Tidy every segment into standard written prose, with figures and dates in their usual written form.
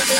Give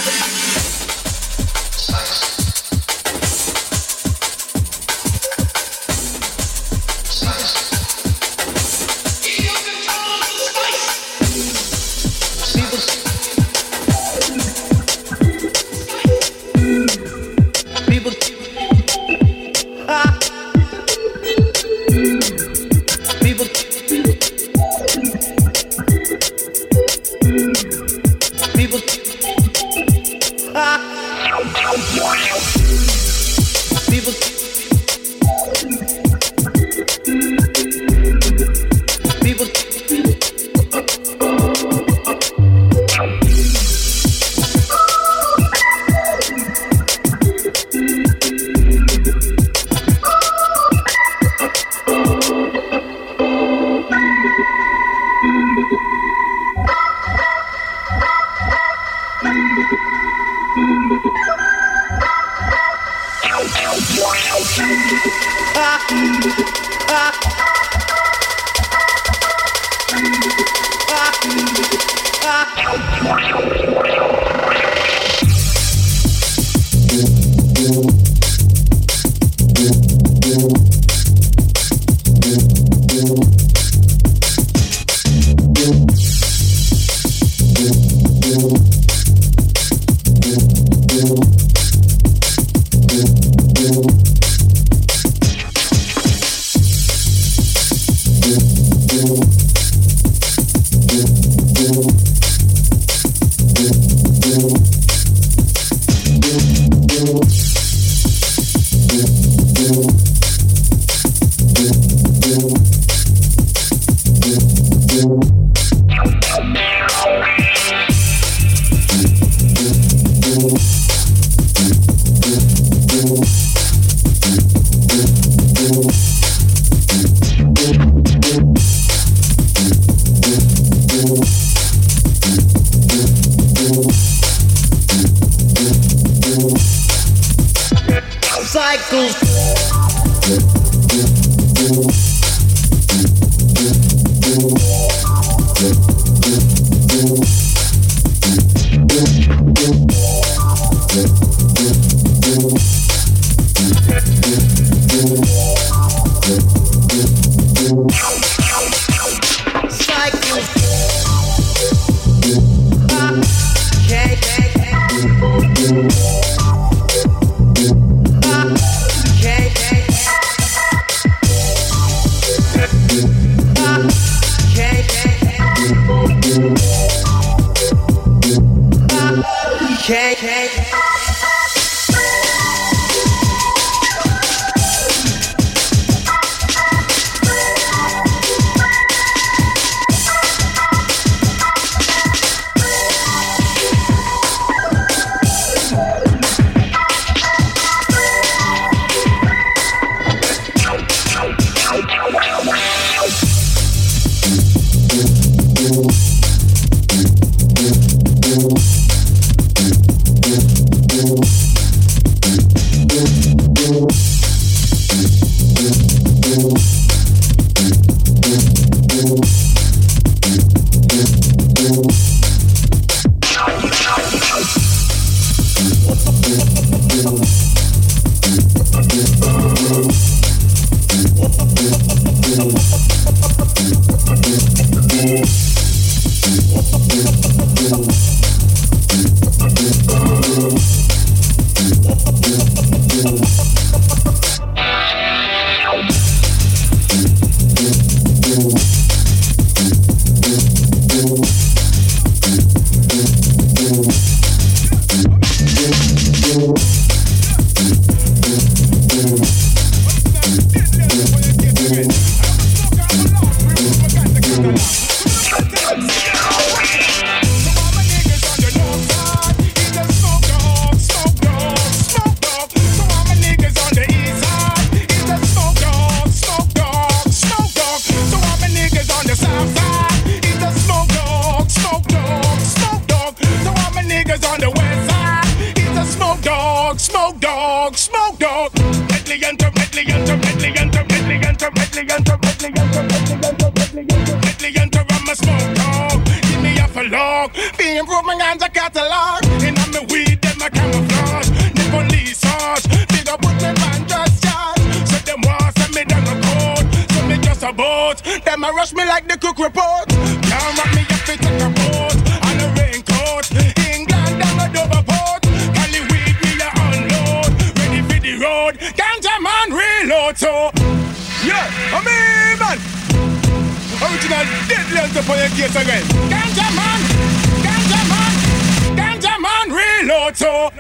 me a for log, being broke my hands a catalog. And I'm like the cook report. Can't wrap me up in a coat and a raincoat. England and a Doverport. Cali weed me a unload. Ready for the road. Ganja man reload. So yeah, I mean man, original deadlands upon your case again. Ganja man, Ganja man, Ganja man reload. So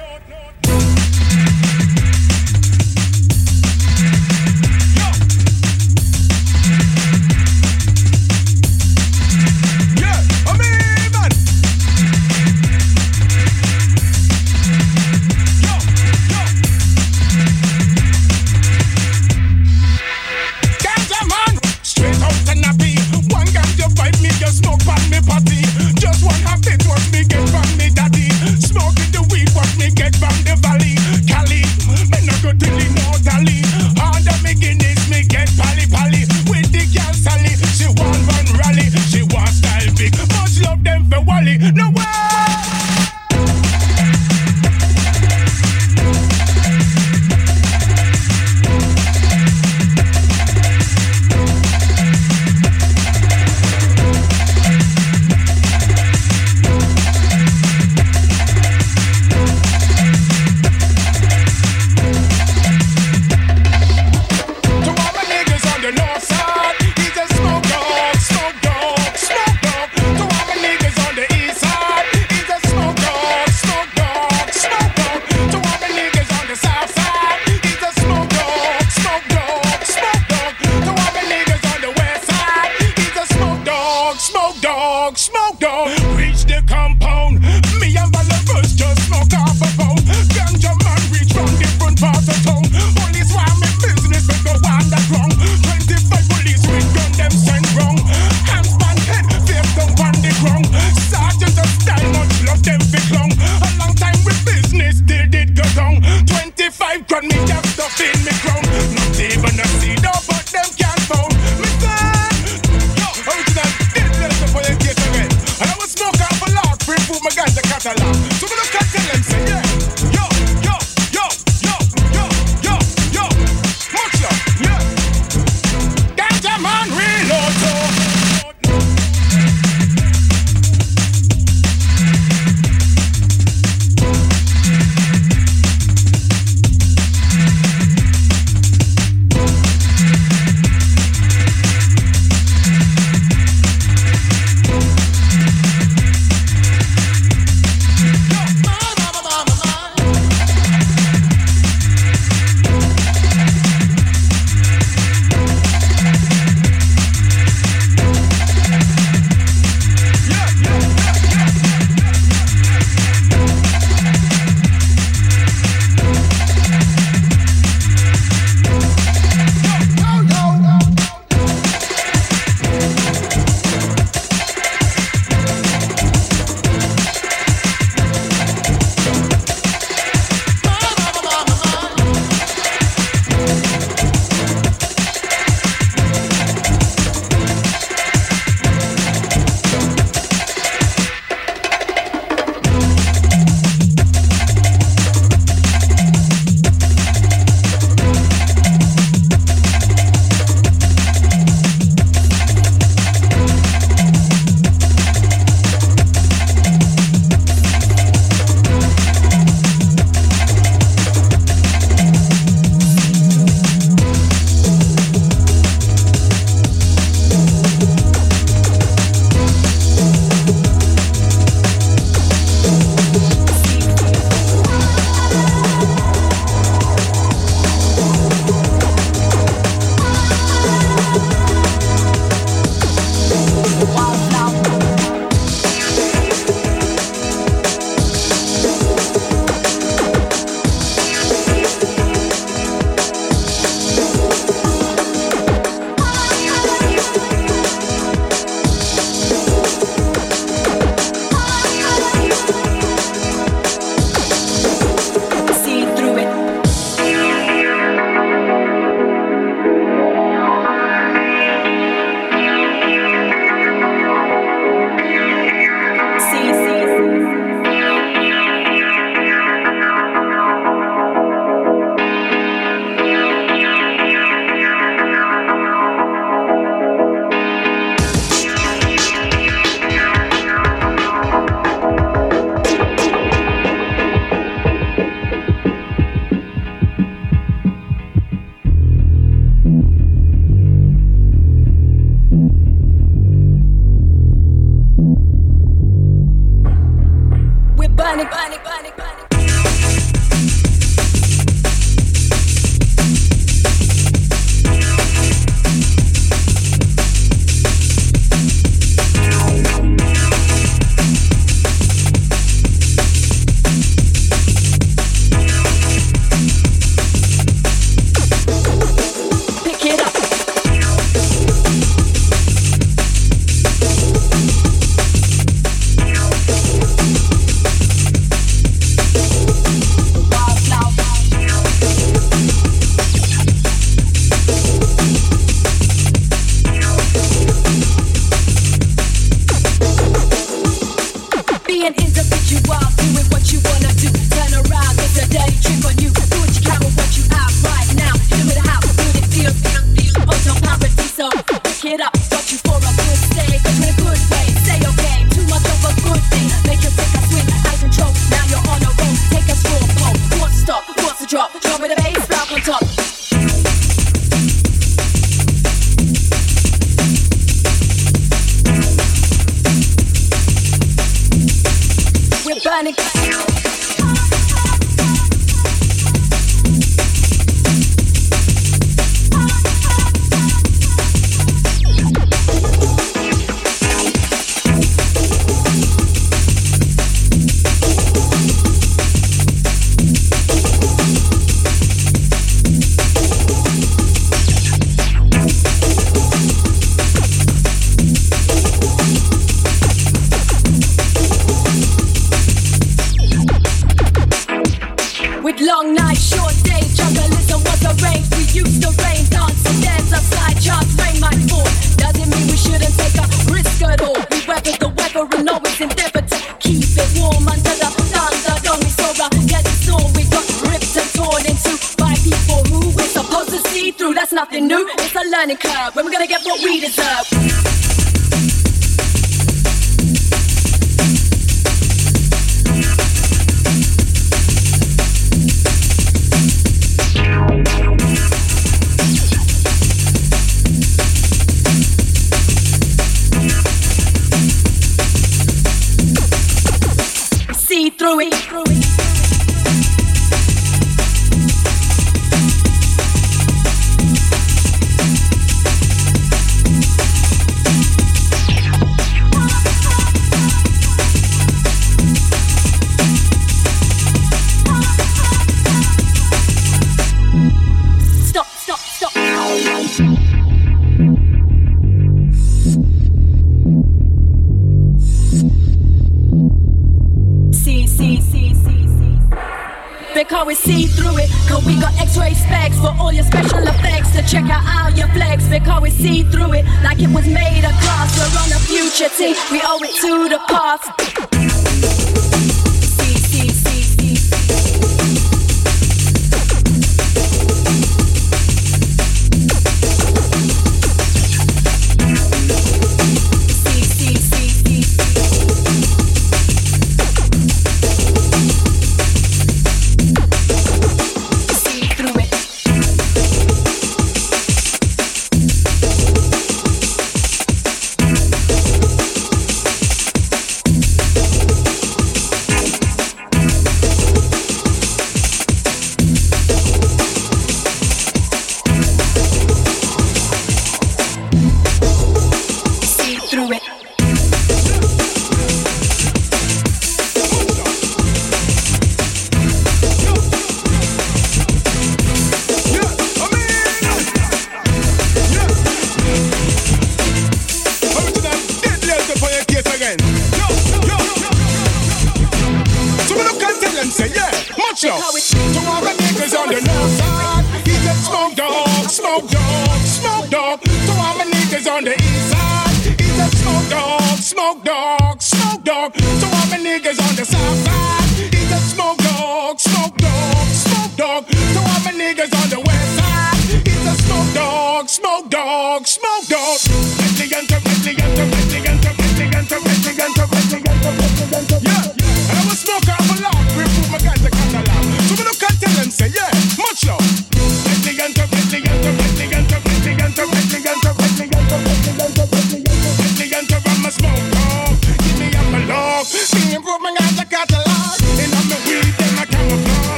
Got the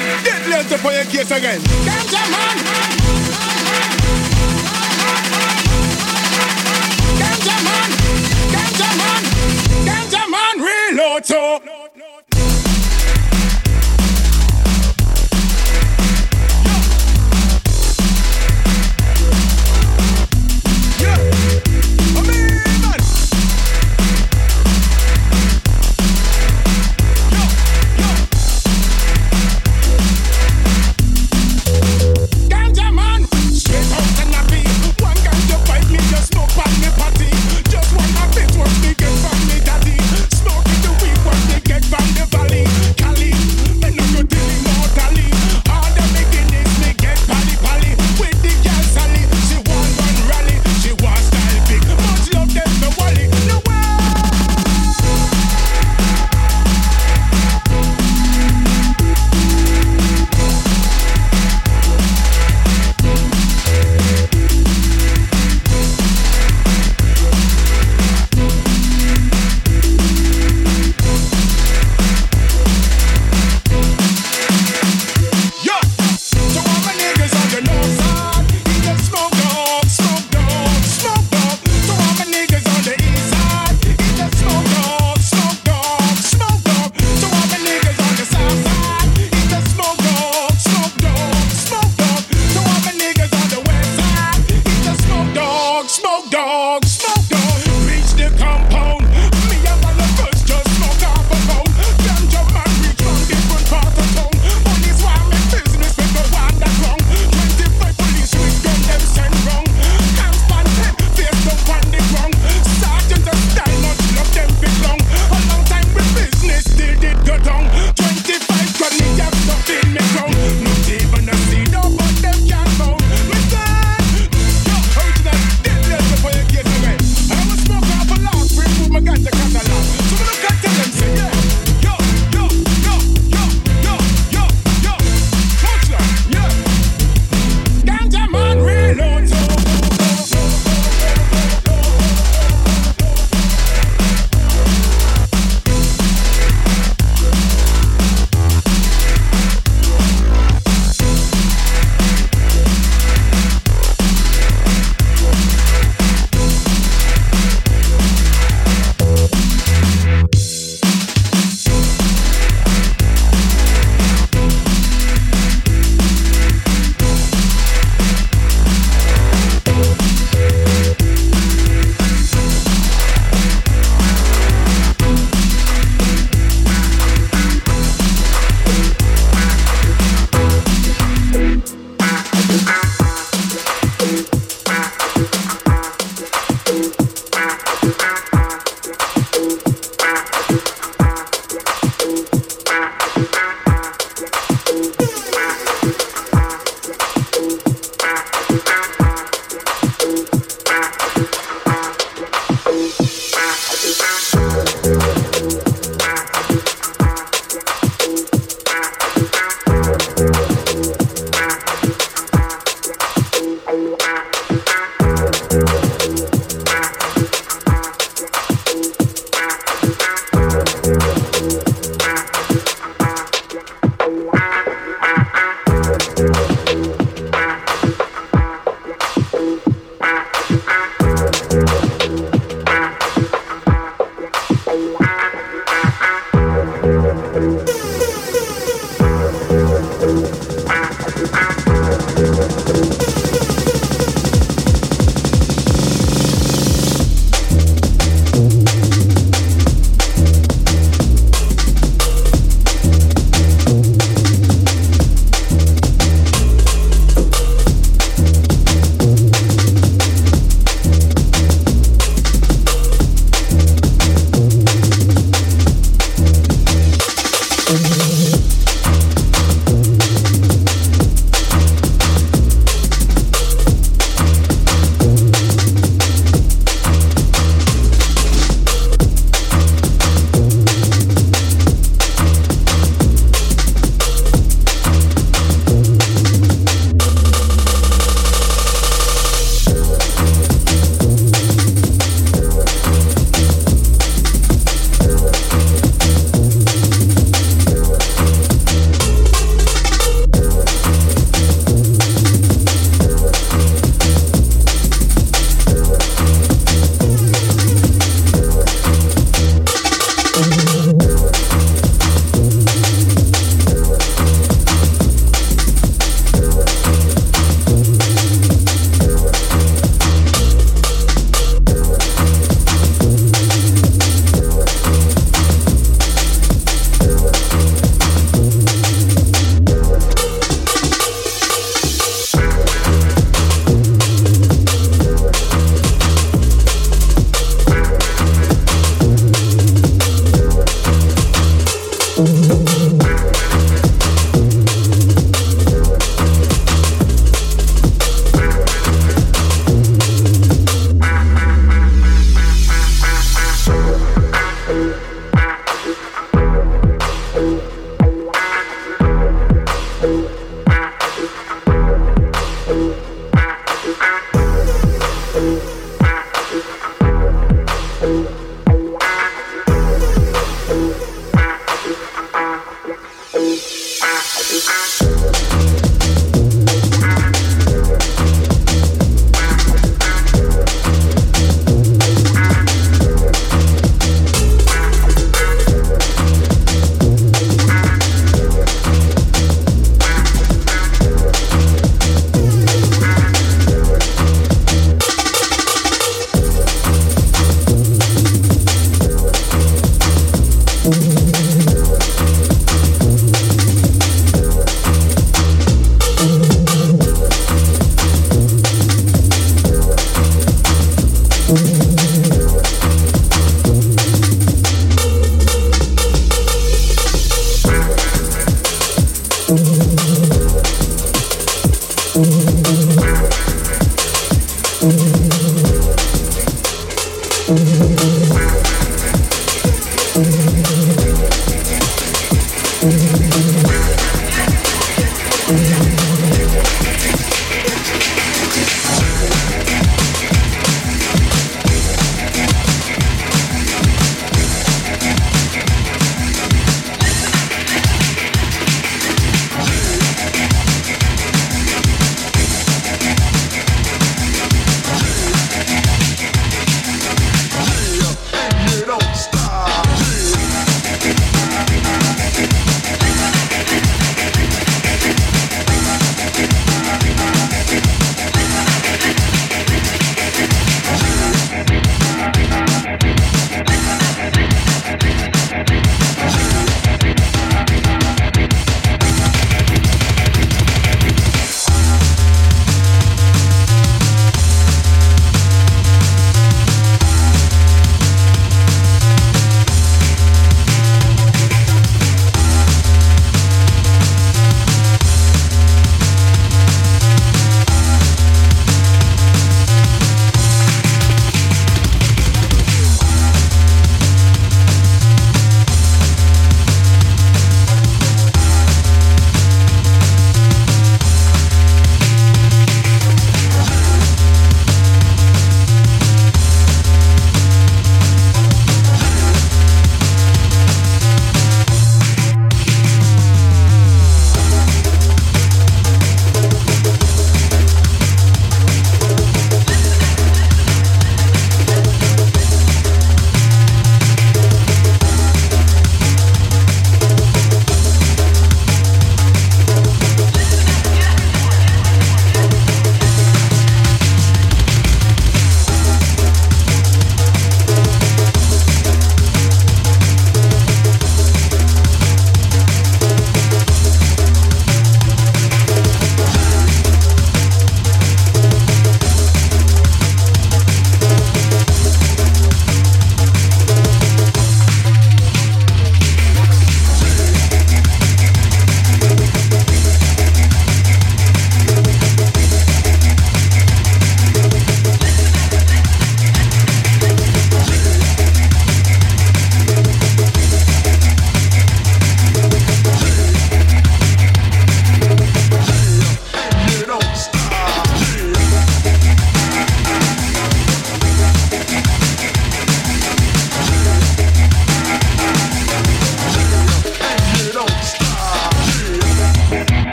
man, dead left up on your case again. Ganja man, Ganja man, Ganja man, Ganja man, reload so.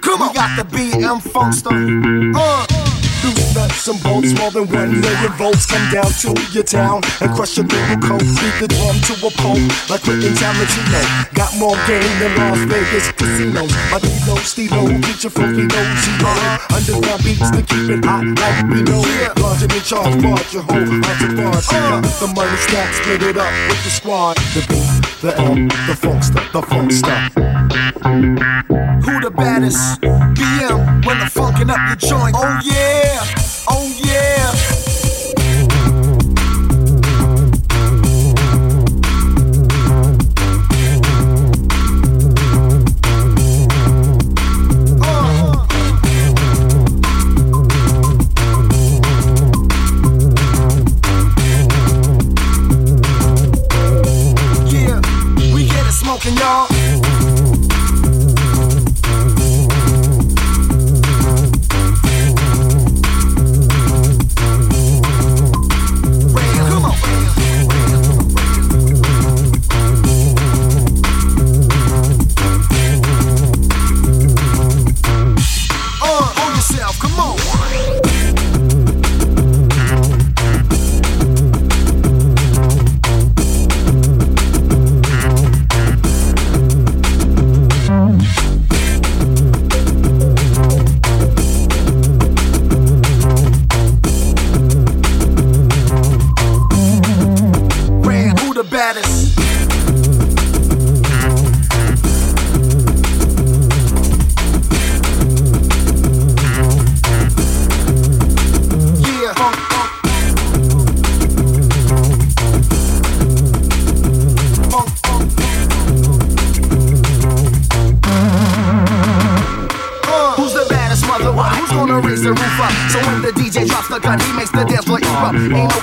Come on, we got the BM Funkster. Do the some bolts, more than 1 million volts come down to your town and crush your lyrical, beat the drum to a pulp like Quentin Tarantino. Got more game than Las Vegas casinos. My D-Lo, Steve-O, feature from Kilo, G-O. Underground beats to keep it hot like we know. Larger than Charles Barge, your whole entourage. The money stack, split it up with the squad. The B, the L, the funkster, the funkster. Who the baddest? BM, when I'm funkin' up the joint. Oh yeah, oh yeah.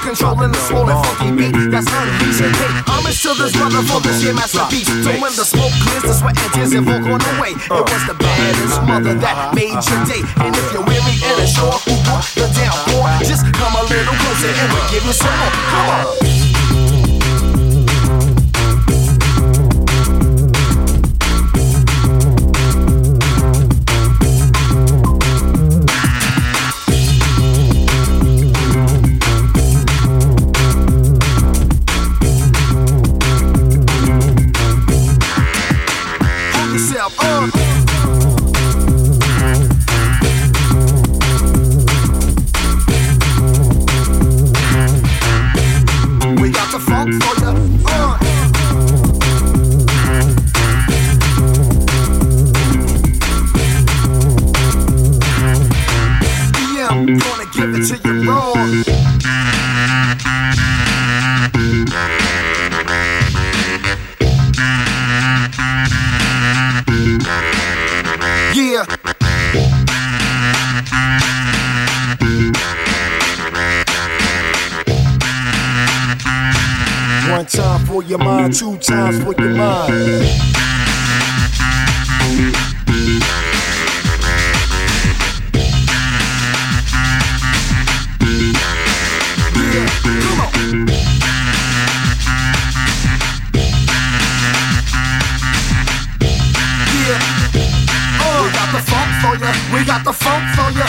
Controlling the slow and funky beat, that's how the reason. Hey, homage to this brother for this year masterpiece. So when the smoke clears, the sweat and tears have all gone away. It was the baddest mother that made your day. And if you're weary and unsure who brought you down for, just come a little closer and we'll give you some more. Come on. Your mind, 2 times for your mind. We got the funk for you, we got the funk for you.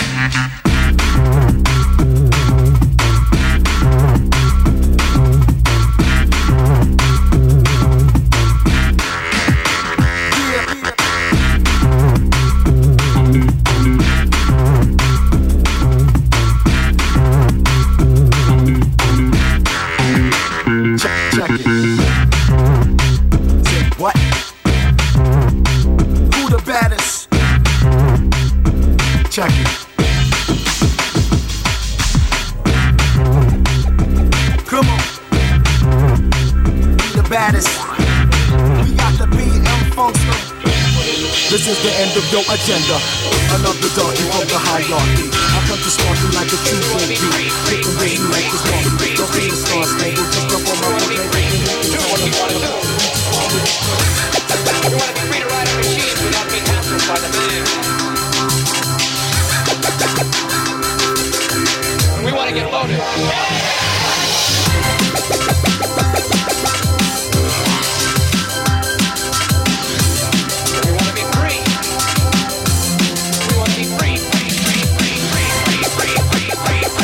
Your agenda, I love the darky of the hierarchy. I come to start you like a true beat. Taking this you like this one. Don't be the star stable, just up on my way. You wanna be free to ride our machines without being hassled by the man. And we wanna get loaded. Free, free, free.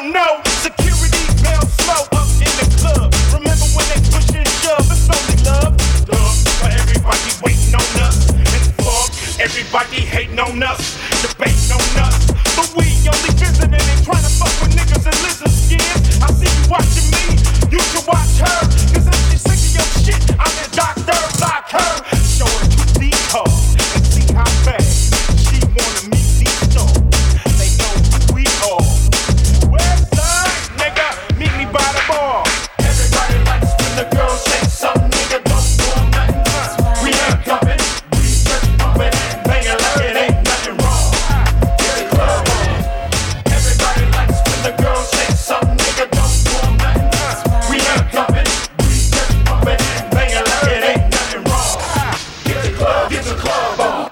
don't know. Security bell slow up in the club. Remember when they pushed and shoved? It's only love. Love for everybody waiting on us. And fuck everybody hating on us. Debating on us. But we only visiting and trying to fuck with niggas and lizards, yeah. I see you watching me. You should watch her. Cause if she's sick of your shit, I'm a doctor like her. Show her to the car and see how fast she wanna meet these stars. They know who we are. Westside, nigga, meet me by the bar. Everybody likes when the girls shake something, nigga, don't do nothing. We ain't jumping, we just bumping and banging like it ain't nothing wrong. Get the club on. Everybody likes when the girls shake something, nigga, don't do nothing. We ain't jumping, we just bumping and banging like it ain't nothing wrong. Get the club on.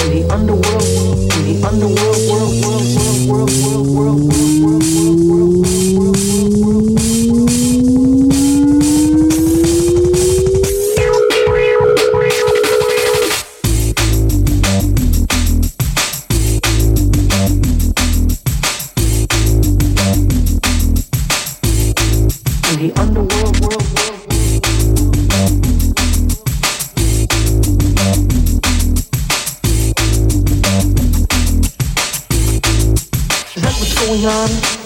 In the underworld, world. the underworld world. Is that what's going on?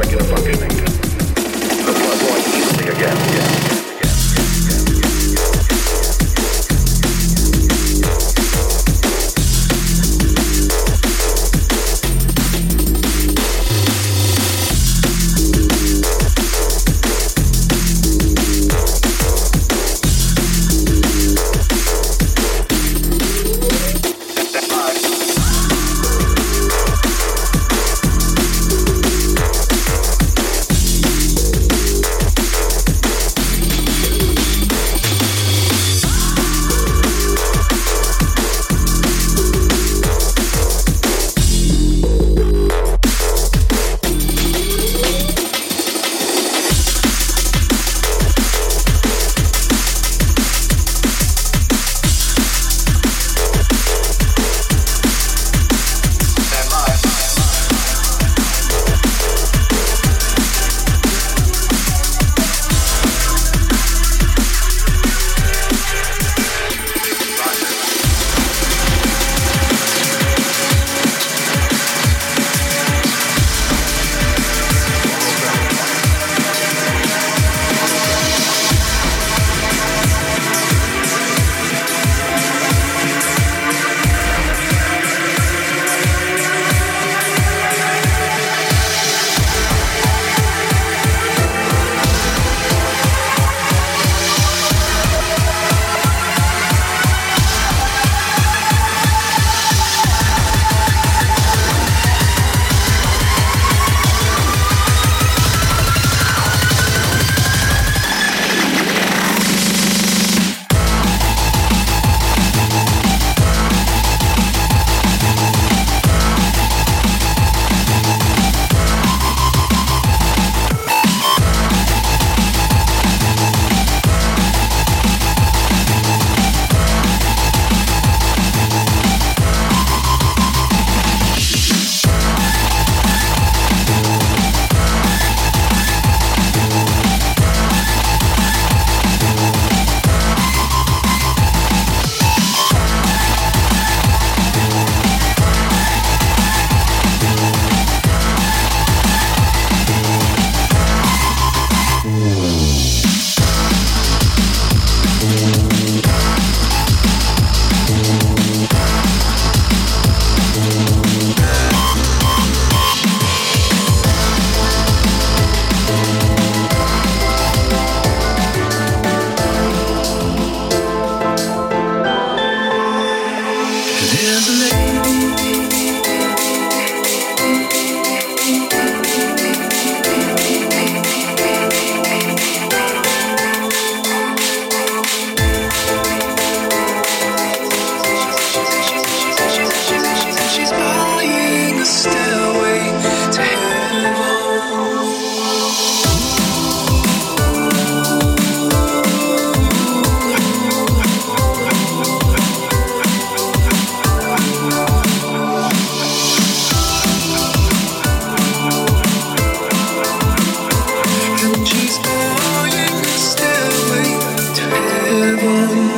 regular functioning. The blood won't easily again. She's falling a stairway to heaven.